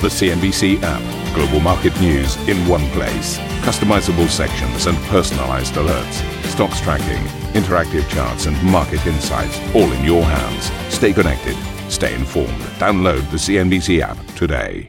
The CNBC app. Global market news in one place. Customizable sections and personalized alerts. Stocks tracking, interactive charts and market insights all in your hands. Stay connected. Stay informed. Download the CNBC app today.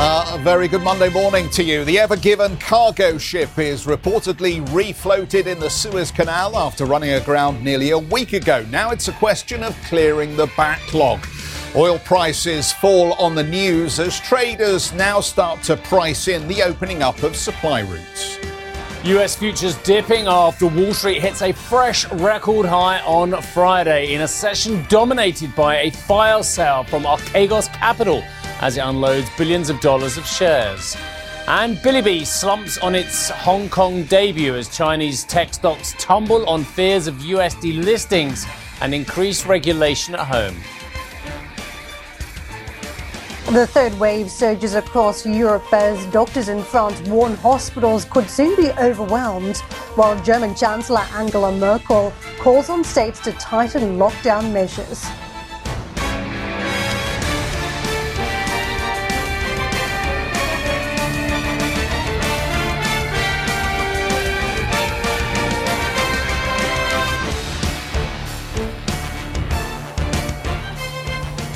A very good Monday morning to you. The Ever Given cargo ship is reportedly refloated in the Suez Canal after running aground nearly a week ago. Now it's a question of clearing the backlog. Oil prices fall on the news as traders now start to price in the opening up of supply routes. US futures dipping after Wall Street hits a fresh record high on Friday in a session dominated by a fire sale from Archegos Capital as it unloads billions of dollars of shares. And Bilibili slumps on its Hong Kong debut as Chinese tech stocks tumble on fears of US delistings and increased regulation at home. The third wave surges across Europe as doctors in France warn hospitals could soon be overwhelmed, while German Chancellor Angela Merkel calls on states to tighten lockdown measures.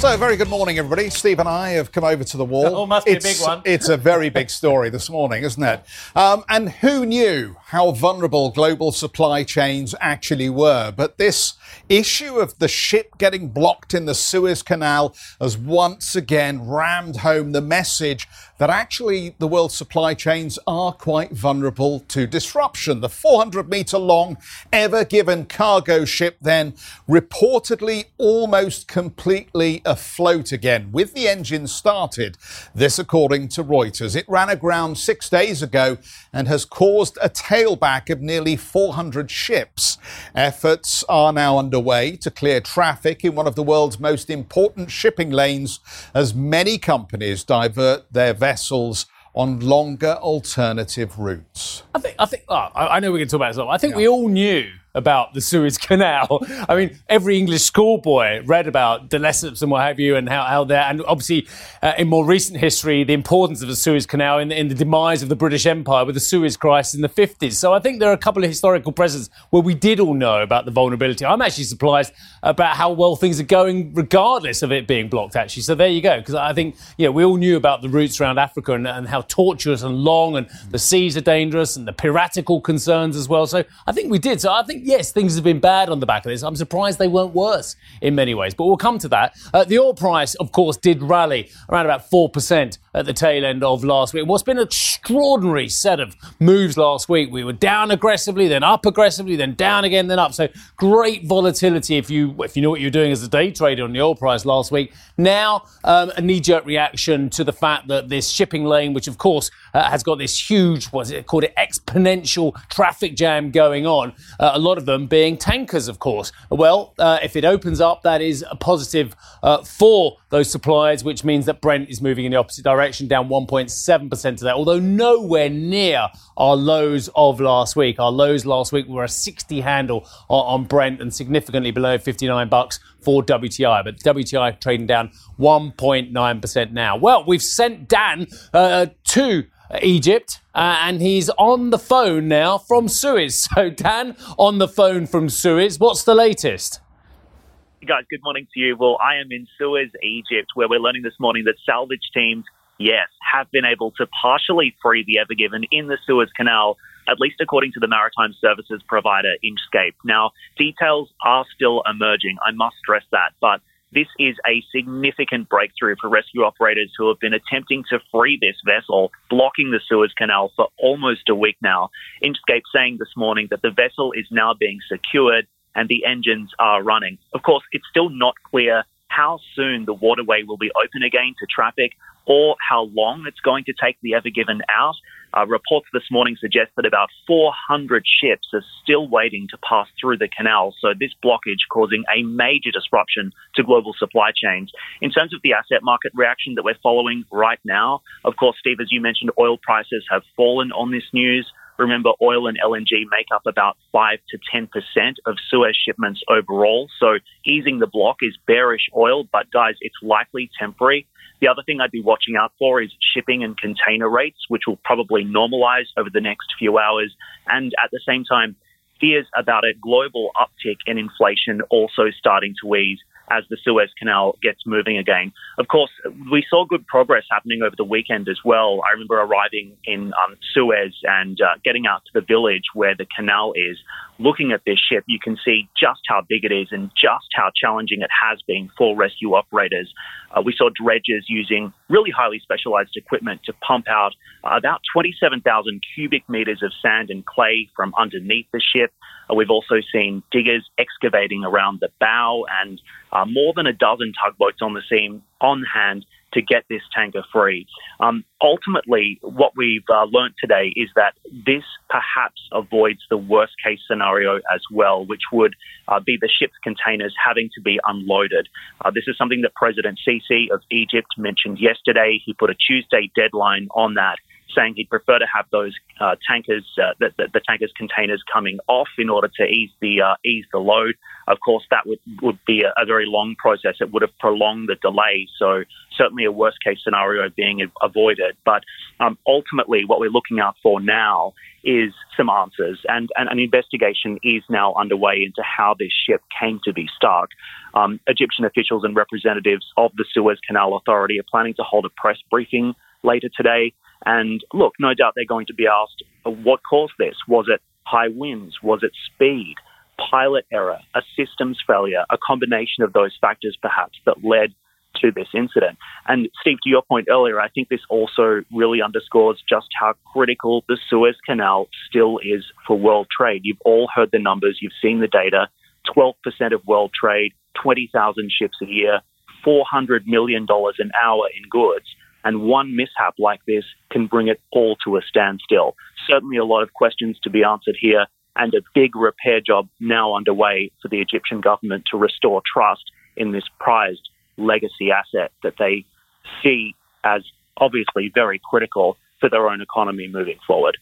So, very good morning, everybody. Steve and I have come over to the wall. Oh, must be a big one. It's a very big story this morning, isn't it? And who knew how vulnerable global supply chains actually were? But this issue of the ship getting blocked in the Suez Canal has once again rammed home the message that actually the world's supply chains are quite vulnerable to disruption. The 400-metre-long Ever Given cargo ship then reportedly almost completely afloat again, with the engine started. This according to Reuters. It ran aground 6 days ago and has caused a tailback of nearly 400 ships. Efforts are now underway to clear traffic in one of the world's most important shipping lanes as many companies divert their vessels on longer alternative routes. I know we can talk about this. We all knew about the Suez Canal. I mean, every English schoolboy read about de Lesseps and what have you, and how there, and obviously in more recent history, the importance of the Suez Canal in the demise of the British Empire with the Suez Crisis in the 50s. So I think there are a couple of historical precedents where we did all know about the vulnerability. I'm actually surprised about how well things are going, regardless of it being blocked, actually. So there you go, because I think we all knew about the routes around Africa and how tortuous and long, and the seas are dangerous, and the piratical concerns as well. So I think we did. So I think, yes, things have been bad on the back of this. I'm surprised they weren't worse in many ways, but we'll come to that. The oil price, of course, did rally around about 4% at the tail end of last week. What's been an extraordinary set of moves last week. We were down aggressively, then up aggressively, then down again, then up. So great volatility if you know what you're doing as a day trader on the oil price last week. Now, a knee-jerk reaction to the fact that this shipping lane, which of course has got this huge, exponential traffic jam going on, a lot of them being tankers, of course. Well, if it opens up, that is a positive for those supplies, which means that Brent is moving in the opposite direction, down 1.7% today, although nowhere near our lows of last week. Our lows last week were a 60 handle on Brent and significantly below $59 for WTI, but WTI trading down 1.9% now. Well, we've sent Dan to Egypt, and he's on the phone now from Suez. So, Dan, on the phone from Suez, what's the latest? Hey guys, good morning to you. Well, I am in Suez, Egypt, where we're learning this morning that salvage teams, yes, have been able to partially free the Ever Given in the Suez Canal, at least according to the maritime services provider Inchcape. Now, details are still emerging, I must stress that, but this is a significant breakthrough for rescue operators who have been attempting to free this vessel, blocking the Suez Canal for almost a week now. Inchcape saying this morning that the vessel is now being secured and the engines are running. Of course, it's still not clear how soon the waterway will be open again to traffic or how long it's going to take the Ever Given out. Reports this morning suggest that about 400 ships are still waiting to pass through the canal, so this blockage causing a major disruption to global supply chains. In terms of the asset market reaction that we're following right now, of course, Steve, as you mentioned, oil prices have fallen on this news. Remember, oil and LNG make up about 5 to 10% of Suez shipments overall. So easing the block is bearish oil, but guys, it's likely temporary. The other thing I'd be watching out for is shipping and container rates, which will probably normalize over the next few hours. And at the same time, fears about a global uptick in inflation also starting to ease as the Suez Canal gets moving again. Of course, we saw good progress happening over the weekend as well. I remember arriving in Suez and getting out to the village where the canal is. Looking at this ship, you can see just how big it is and just how challenging it has been for rescue operators. We saw dredgers using really highly specialized equipment to pump out about 27,000 cubic meters of sand and clay from underneath the ship. We've also seen diggers excavating around the bow and more than a dozen tugboats on the scene on hand to get this tanker free. Ultimately, what we've learnt today is that this perhaps avoids the worst case scenario as well, which would be the ship's containers having to be unloaded. This is something that President Sisi of Egypt mentioned yesterday. He put a Tuesday deadline on that, saying he'd prefer to have those tankers, the tankers' containers coming off in order to ease the load. Of course, that would be a very long process. It would have prolonged the delay. So certainly a worst case scenario being avoided. But ultimately, what we're looking out for now is some answers, and an investigation is now underway into how this ship came to be stuck. Egyptian officials and representatives of the Suez Canal Authority are planning to hold a press briefing later today. And look, no doubt they're going to be asked, what caused this? Was it high winds? Was it speed? Pilot error? A systems failure? A combination of those factors, perhaps, that led to this incident. And Steve, to your point earlier, I think this also really underscores just how critical the Suez Canal still is for world trade. You've all heard the numbers. You've seen the data. 12% of world trade, 20,000 ships a year, $400 million an hour in goods. And one mishap like this can bring it all to a standstill. Certainly a lot of questions to be answered here, and a big repair job now underway for the Egyptian government to restore trust in this prized legacy asset that they see as obviously very critical for their own economy moving forward.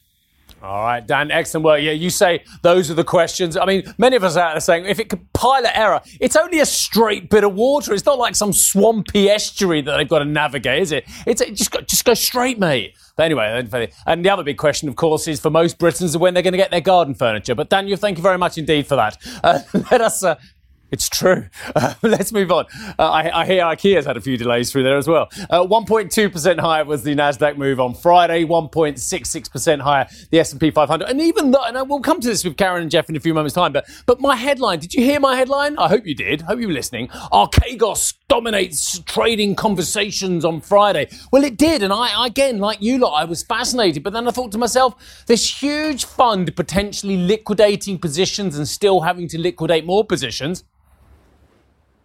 All right, Dan, excellent work. Yeah, you say those are the questions. I mean, many of us out there saying if it could pilot error, it's only a straight bit of water. It's not like some swampy estuary that they've got to navigate, is it? Just go straight, mate. But anyway, and the other big question, of course, is for most Britons when they're going to get their garden furniture. But Daniel, thank you very much indeed for that. It's true. Let's move on. I hear IKEA's had a few delays through there as well. 1.2% higher was the Nasdaq move on Friday, 1.66% higher the S&P 500. And even though, and we'll come to this with Karen and Jeff in a few moments' time, but my headline, did you hear my headline? I hope you did. Hope you were listening. Archegos dominates trading conversations on Friday. Well, it did. And I, again, like you lot, I was fascinated. But then I thought to myself, this huge fund potentially liquidating positions and still having to liquidate more positions.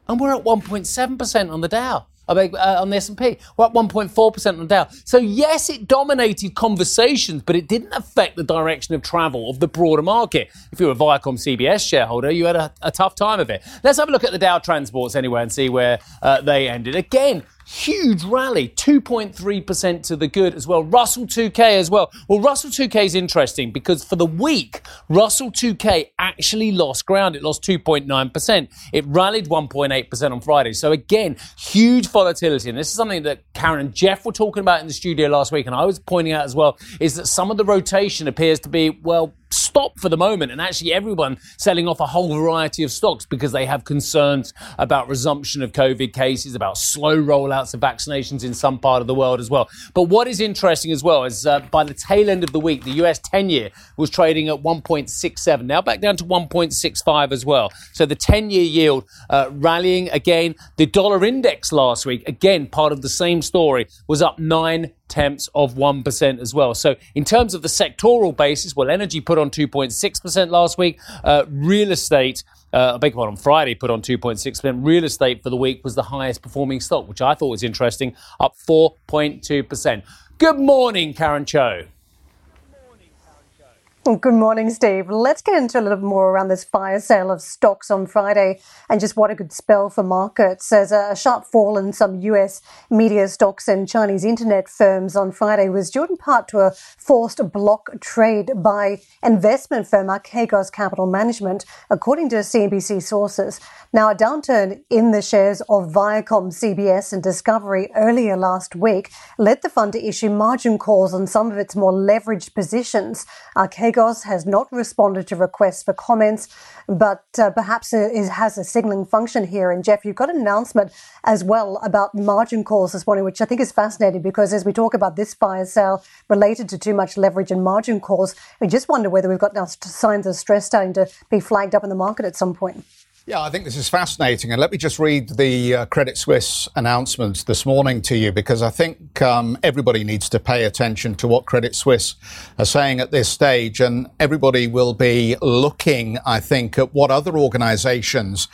And we're at 1.7% on the Dow, on the S&P. We're at 1.4% on the Dow. So yes, it dominated conversations, but it didn't affect the direction of travel of the broader market. If you were a ViacomCBS shareholder, you had a tough time of it. Let's have a look at the Dow Transports anyway and see where they ended. Again, huge rally, 2.3% to the good as well. Russell 2K as well. Well, Russell 2K is interesting because for the week, Russell 2K actually lost ground. It lost 2.9%. It rallied 1.8% on Friday. So again, huge volatility. And this is something that Karen and Jeff were talking about in the studio last week. And I was pointing out as well, is that some of the rotation appears to be, well, stop for the moment, and actually everyone selling off a whole variety of stocks because they have concerns about resumption of COVID cases, about slow rollouts of vaccinations in some part of the world as well. But what is interesting as well is by the tail end of the week, the US 10-year was trading at 1.67, now back down to 1.65 as well. So the 10-year yield rallying again. The dollar index last week, again, part of the same story, was up 0.9% as well. So in terms of the sectoral basis, well, energy put on 2.6% last week. Real estate, on Friday put on 2.6%. Real estate for the week was the highest performing stock, which I thought was interesting, up 4.2%. Good morning, Karen Cho. Good morning, Steve. Let's get into a little bit more around this fire sale of stocks on Friday and just what it could spell for markets. There's a sharp fall in some US media stocks and Chinese internet firms on Friday was due in part to a forced block trade by investment firm Archegos Capital Management, according to CNBC sources. Now, a downturn in the shares of ViacomCBS and Discovery earlier last week led the fund to issue margin calls on some of its more leveraged positions. Archegos has not responded to requests for comments, but perhaps it has a signalling function here. And Jeff, you've got an announcement as well about margin calls this morning, which I think is fascinating because as we talk about this fire sale related to too much leverage and margin calls, we just wonder whether we've got now signs of stress starting to be flagged up in the market at some point. Yeah, I think this is fascinating. And let me just read the Credit Suisse announcement this morning to you, because I think everybody needs to pay attention to what Credit Suisse are saying at this stage. And everybody will be looking, I think, at what other organizations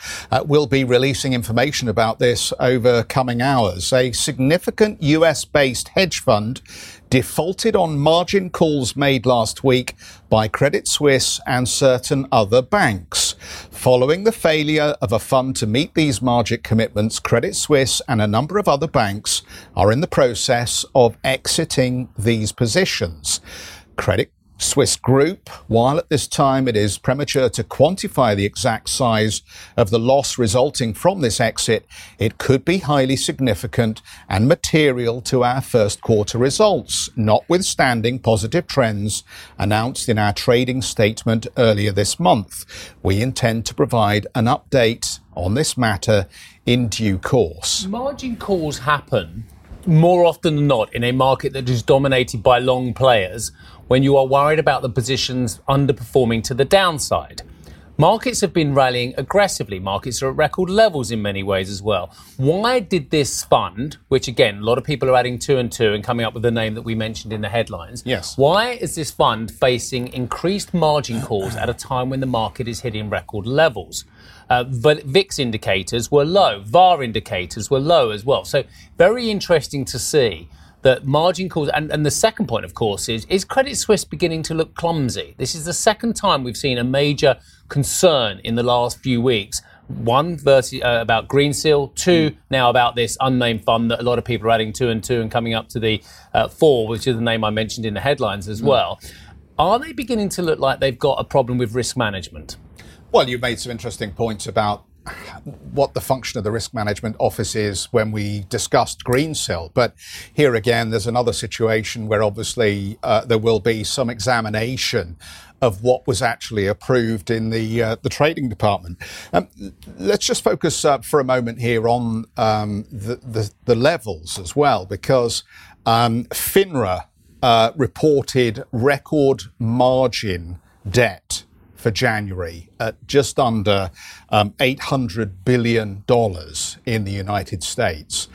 will be releasing information about this over coming hours. A significant US-based hedge fund defaulted on margin calls made last week by Credit Suisse and certain other banks. Following the failure of a fund to meet these margin commitments, Credit Suisse and a number of other banks are in the process of exiting these positions. Credit Suisse Group, while at this time it is premature to quantify the exact size of the loss resulting from this exit, it could be highly significant and material to our first quarter results, notwithstanding positive trends announced in our trading statement earlier this month. We intend to provide an update on this matter in due course. Margin calls happen more often than not in a market that is dominated by long players when you are worried about the positions underperforming to the downside. Markets have been rallying aggressively. Markets are at record levels in many ways as well. Why did this fund, which again, a lot of people are adding two and coming up with the name that we mentioned in the headlines. Yes. Why is this fund facing increased margin calls at a time when the market is hitting record levels? VIX indicators were low. VAR indicators were low as well. So very interesting to see that margin calls. And the second point, of course, is Credit Suisse beginning to look clumsy? This is the second time we've seen a major concern in the last few weeks. One, versus about Greensill. Two, now about this unnamed fund that a lot of people are adding two and coming up to the four, which is the name I mentioned in the headlines as well. Are they beginning to look like they've got a problem with risk management? Well, you've made some interesting points about what the function of the risk management office is when we discussed Greensill. But here again, there's another situation where obviously there will be some examination of what was actually approved in the trading department. Let's just focus for a moment here on the levels as well, because FINRA reported record margin debt for January at just under $800 billion in the United States,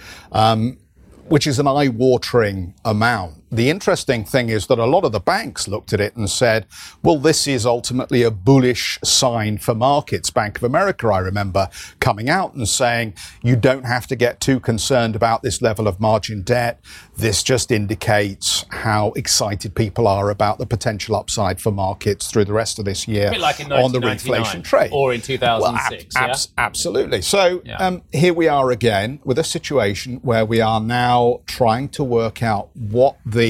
which is an eye-watering amount. The interesting thing is that a lot of the banks looked at it and said, well, this is ultimately a bullish sign for markets. Bank of America, I remember, coming out and saying, you don't have to get too concerned about this level of margin debt. This just indicates how excited people are about the potential upside for markets through the rest of this year, a bit like in 1999 on the reflation trade. Or in 2006. Well, absolutely. So here we are again with a situation where we are now trying to work out what the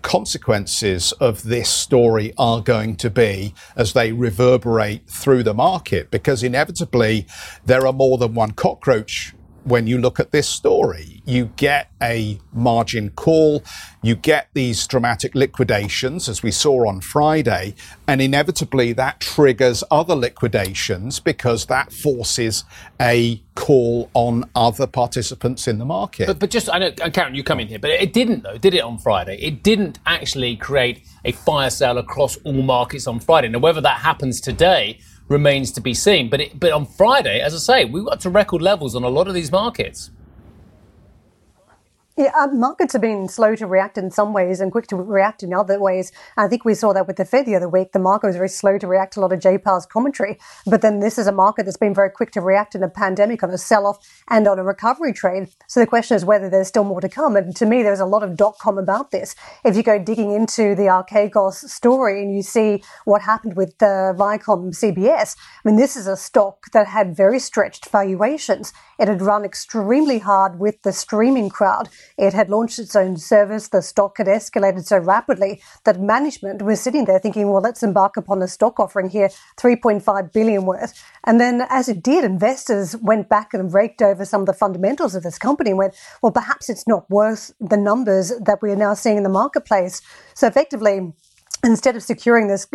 consequences of this story are going to be as they reverberate through the market, because inevitably there are more than one cockroach. When you look at this story, you get a margin call, you get these dramatic liquidations, as we saw on Friday, and inevitably that triggers other liquidations because that forces a call on other participants in the market. But just, I know, Karen, you come in here, but it didn't though, did it on Friday? It didn't actually create a fire sale across all markets on Friday. Now, whether that happens today remains to be seen. But on Friday, as I say, we got to record levels on a lot of these markets. Yeah, markets have been slow to react in some ways and quick to react in other ways. I think we saw that with the Fed the other week. The market was very slow to react to a lot of J-Pal's commentary. But then this is a market that's been very quick to react in a pandemic, on a sell-off and on a recovery trade. So the question is whether there's still more to come. And to me, there's a lot of dot-com about this. If you go digging into the Archegos story and you see what happened with the ViacomCBS, I mean, this is a stock that had very stretched valuations. It had run extremely hard with the streaming crowd. It had launched its own service. The stock had escalated so rapidly that management was sitting there thinking, well, let's embark upon a stock offering here, $3.5 billion worth. And then as it did, investors went back and raked over some of the fundamentals of this company and went, well, perhaps it's not worth the numbers that we are now seeing in the marketplace. So effectively, instead of securing this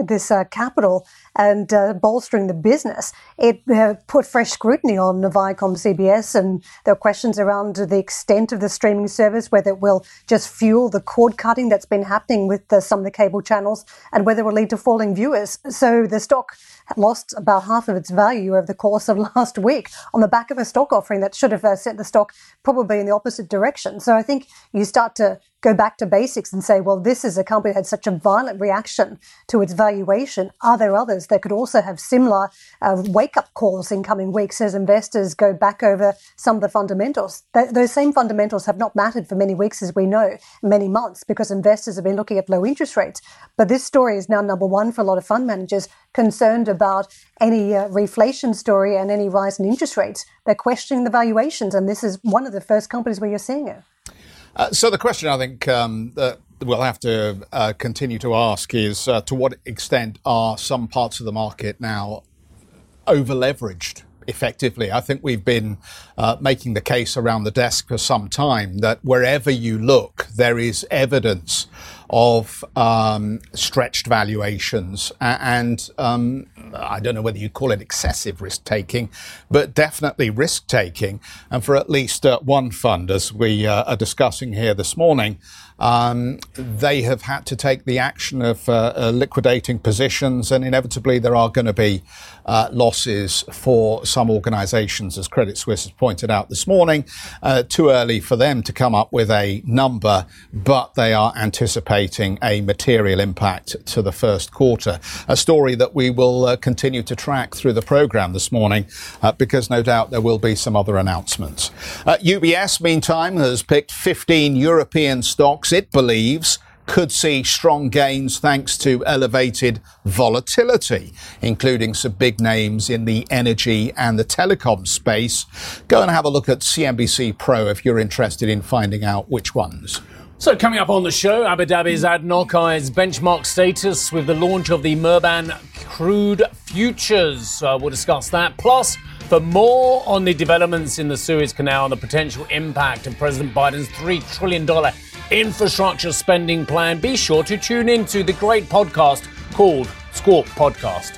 capital and bolstering the business, it put fresh scrutiny on the ViacomCBS, and there are questions around the extent of the streaming service, whether it will just fuel the cord cutting that's been happening with some of the cable channels, and whether it will lead to falling viewers. So the stock lost about half of its value over the course of last week on the back of a stock offering that should have sent the stock probably in the opposite direction. So I think you start to go back to basics and say, well, this is a company that had such a violent reaction to its valuation. Are there others that could also have similar wake-up calls in coming weeks as investors go back over some of the fundamentals? Those same fundamentals have not mattered for many weeks, as we know, many months, because investors have been looking at low interest rates. But this story is now number one for a lot of fund managers concerned about any reflation story and any rise in interest rates. They're questioning the valuations, and this is one of the first companies where you're seeing it. So the question I think that we'll have to continue to ask is to what extent are some parts of the market now over-leveraged effectively? I think we've been making the case around the desk for some time that wherever you look, there is evidence of stretched valuations and I don't know whether you call it excessive risk-taking, but definitely risk-taking. And for at least one fund, as we are discussing here this morning, they have had to take the action of liquidating positions, and inevitably there are going to be losses for some organisations, as Credit Suisse has pointed out this morning. Too early for them to come up with a number, but they are anticipating a material impact to the first quarter. A story that we will continue to track through the programme this morning because no doubt there will be some other announcements. UBS, meantime, has picked 15 European stocks it believes could see strong gains thanks to elevated volatility, including some big names in the energy and the telecom space. Go and have a look at CNBC Pro if you're interested in finding out which ones. So coming up on the show, Abu Dhabi's ADNOC's benchmark status with the launch of the Murban crude futures. We'll discuss that. Plus, for more on the developments in the Suez Canal and the potential impact of President Biden's $3 trillion infrastructure spending plan, be sure to tune in to the great podcast called SQUAWK Podcast.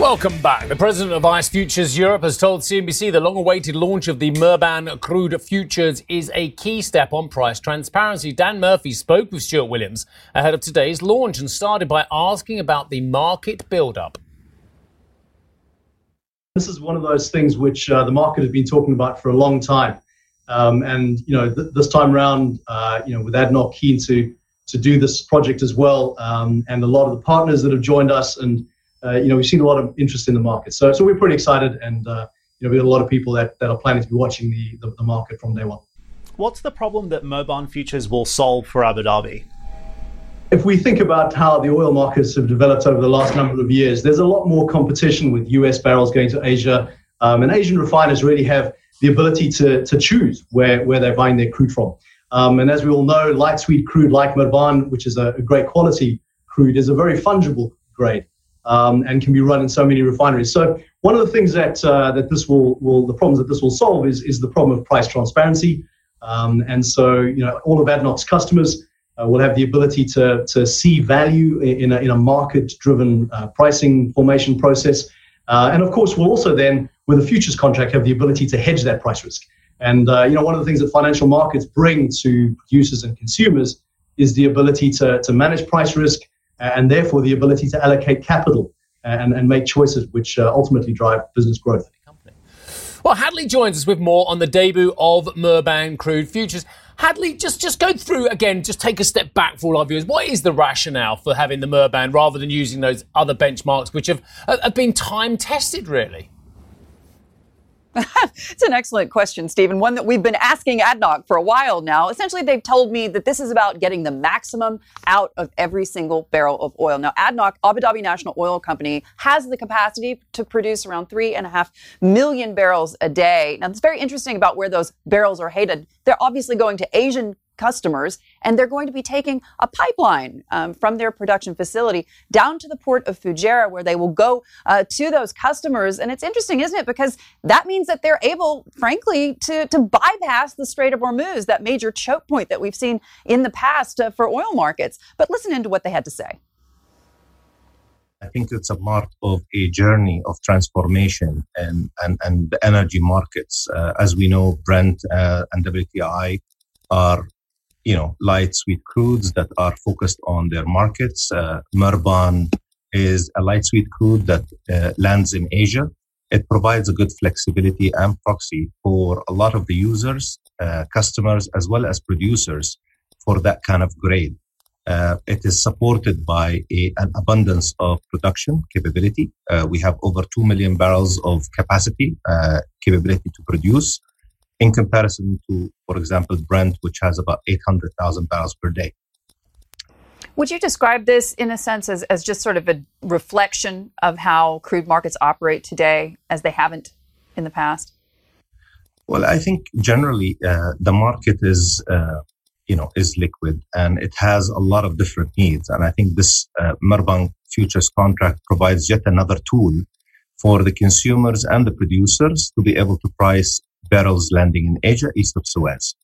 Welcome back. The president of ICE Futures Europe has told CNBC the long-awaited launch of the Murban crude futures is a key step on price transparency. Dan Murphy spoke with Stuart Williams ahead of today's launch and started by asking about the market build-up. This is one of those things which the market has been talking about for a long time, and you know this time round, with ADNOC keen to do this project as well, and a lot of the partners that have joined us and. We've seen a lot of interest in the market. So we're pretty excited and, we have a lot of people that are planning to be watching the market from day one. What's the problem that Murban futures will solve for Abu Dhabi? If we think about how the oil markets have developed over the last number of years, there's a lot more competition with US barrels going to Asia, And Asian refiners really have the ability to choose where they're buying their crude from. And as we all know, light sweet crude like Murban, which is a great quality crude, is a very fungible grade and can be run in so many refineries. So one of the things that the problems that this will solve is the problem of price transparency. And so, you know, all of ADNOC's customers will have the ability to see value in a market-driven pricing formation process. And of course, we'll also then, with a futures contract, have the ability to hedge that price risk. And, you know, one of the things that financial markets bring to producers and consumers is the ability to manage price risk and therefore the ability to allocate capital and make choices which ultimately drive business growth. Well, Hadley joins us with more on the debut of Murban Crude Futures. Hadley, just go through again, just take a step back for all our viewers. What is the rationale for having the Murban rather than using those other benchmarks which have been time-tested, really? It's an excellent question, Stephen, one that we've been asking ADNOC for a while now. Essentially, they've told me that this is about getting the maximum out of every single barrel of oil. Now, ADNOC, Abu Dhabi National Oil Company, has the capacity to produce around 3.5 million barrels a day. Now, it's very interesting about where those barrels are headed. They're obviously going to Asian customers, and they're going to be taking a pipeline from their production facility down to the port of Fujairah, where they will go to those customers. And it's interesting, isn't it? Because that means that they're able, frankly, to bypass the Strait of Hormuz, that major choke point that we've seen in the past for oil markets. But listen into what they had to say. I think it's a part of a journey of transformation and the energy markets. As we know, Brent and WTI are light sweet crudes that are focused on their markets. Murban is a light sweet crude that lands in Asia. It provides a good flexibility and proxy for a lot of the users, customers, as well as producers for that kind of grade. It is supported by an abundance of production capability. We have over 2 million barrels of capacity, capability to produce, in comparison to, for example, Brent, which has about 800,000 barrels per day. Would you describe this, in a sense, as just sort of a reflection of how crude markets operate today, as they haven't in the past? Well, I think generally the market is liquid, and it has a lot of different needs. And I think this Murban futures contract provides yet another tool for the consumers and the producers to be able to price barrels landing in Asia, east of Suez.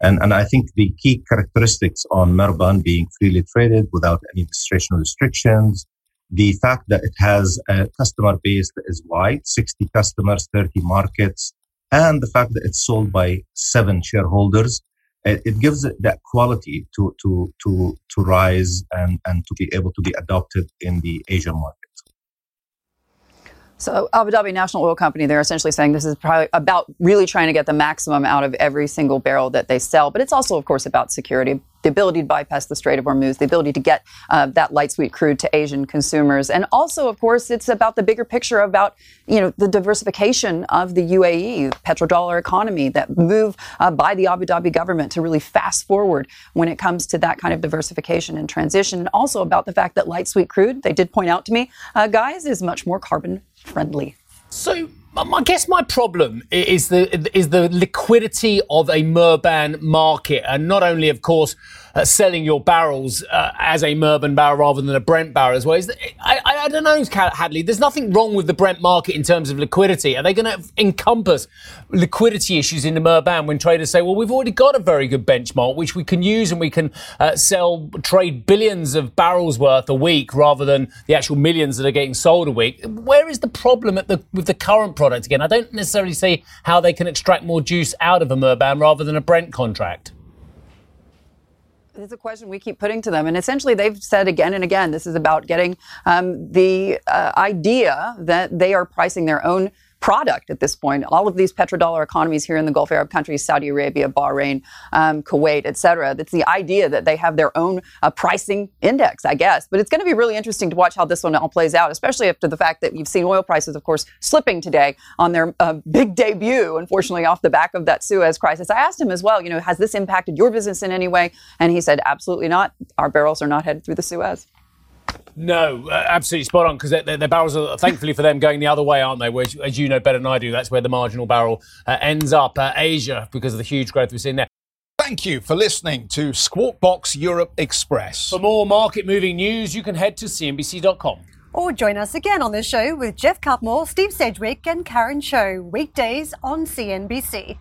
And I think the key characteristics on Murban being freely traded without any administrational restrictions, the fact that it has a customer base that is wide, 60 customers, 30 markets, and the fact that it's sold by 7 shareholders, it gives it that quality to rise and to be able to be adopted in the Asian market. So Abu Dhabi National Oil Company, they're essentially saying this is probably about really trying to get the maximum out of every single barrel that they sell. But it's also, of course, about security, the ability to bypass the Strait of Hormuz, the ability to get that light sweet crude to Asian consumers. And also, of course, it's about the bigger picture about, the diversification of the UAE, petrodollar economy that move by the Abu Dhabi government to really fast forward when it comes to that kind of diversification and transition. And also about the fact that light sweet crude, they did point out to me, guys, is much more carbon friendly. So I guess my problem is the liquidity of a Murban market, and not only, of course, selling your barrels as a Murban barrel rather than a Brent barrel as well. I don't know, Hadley, there's nothing wrong with the Brent market in terms of liquidity. Are they going to encompass liquidity issues in the Murban when traders say, well, we've already got a very good benchmark which we can use and we can trade billions of barrels worth a week rather than the actual millions that are getting sold a week? Where is the problem with the current product again? I don't necessarily see how they can extract more juice out of a Murban rather than a Brent contract. It's a question we keep putting to them. And essentially, they've said again and again, this is about getting the idea that they are pricing their own product at this point. All of these petrodollar economies here in the Gulf Arab countries, Saudi Arabia, Bahrain, Kuwait, et cetera, that's the idea that they have their own pricing index, I guess. But it's going to be really interesting to watch how this one all plays out, especially after the fact that you've seen oil prices, of course, slipping today on their big debut, unfortunately, off the back of that Suez crisis. I asked him as well, has this impacted your business in any way? And he said, absolutely not. Our barrels are not headed through the Suez. No, absolutely spot on, because their barrels are, thankfully for them, going the other way, aren't they? Which, as you know better than I do, that's where the marginal barrel ends up. Asia, because of the huge growth we've seen there. Thank you for listening to Squawk Box Europe Express. For more market-moving news, you can head to cnbc.com. Or join us again on the show with Jeff Cutmore, Steve Sedgwick and Karen Cho, weekdays on CNBC.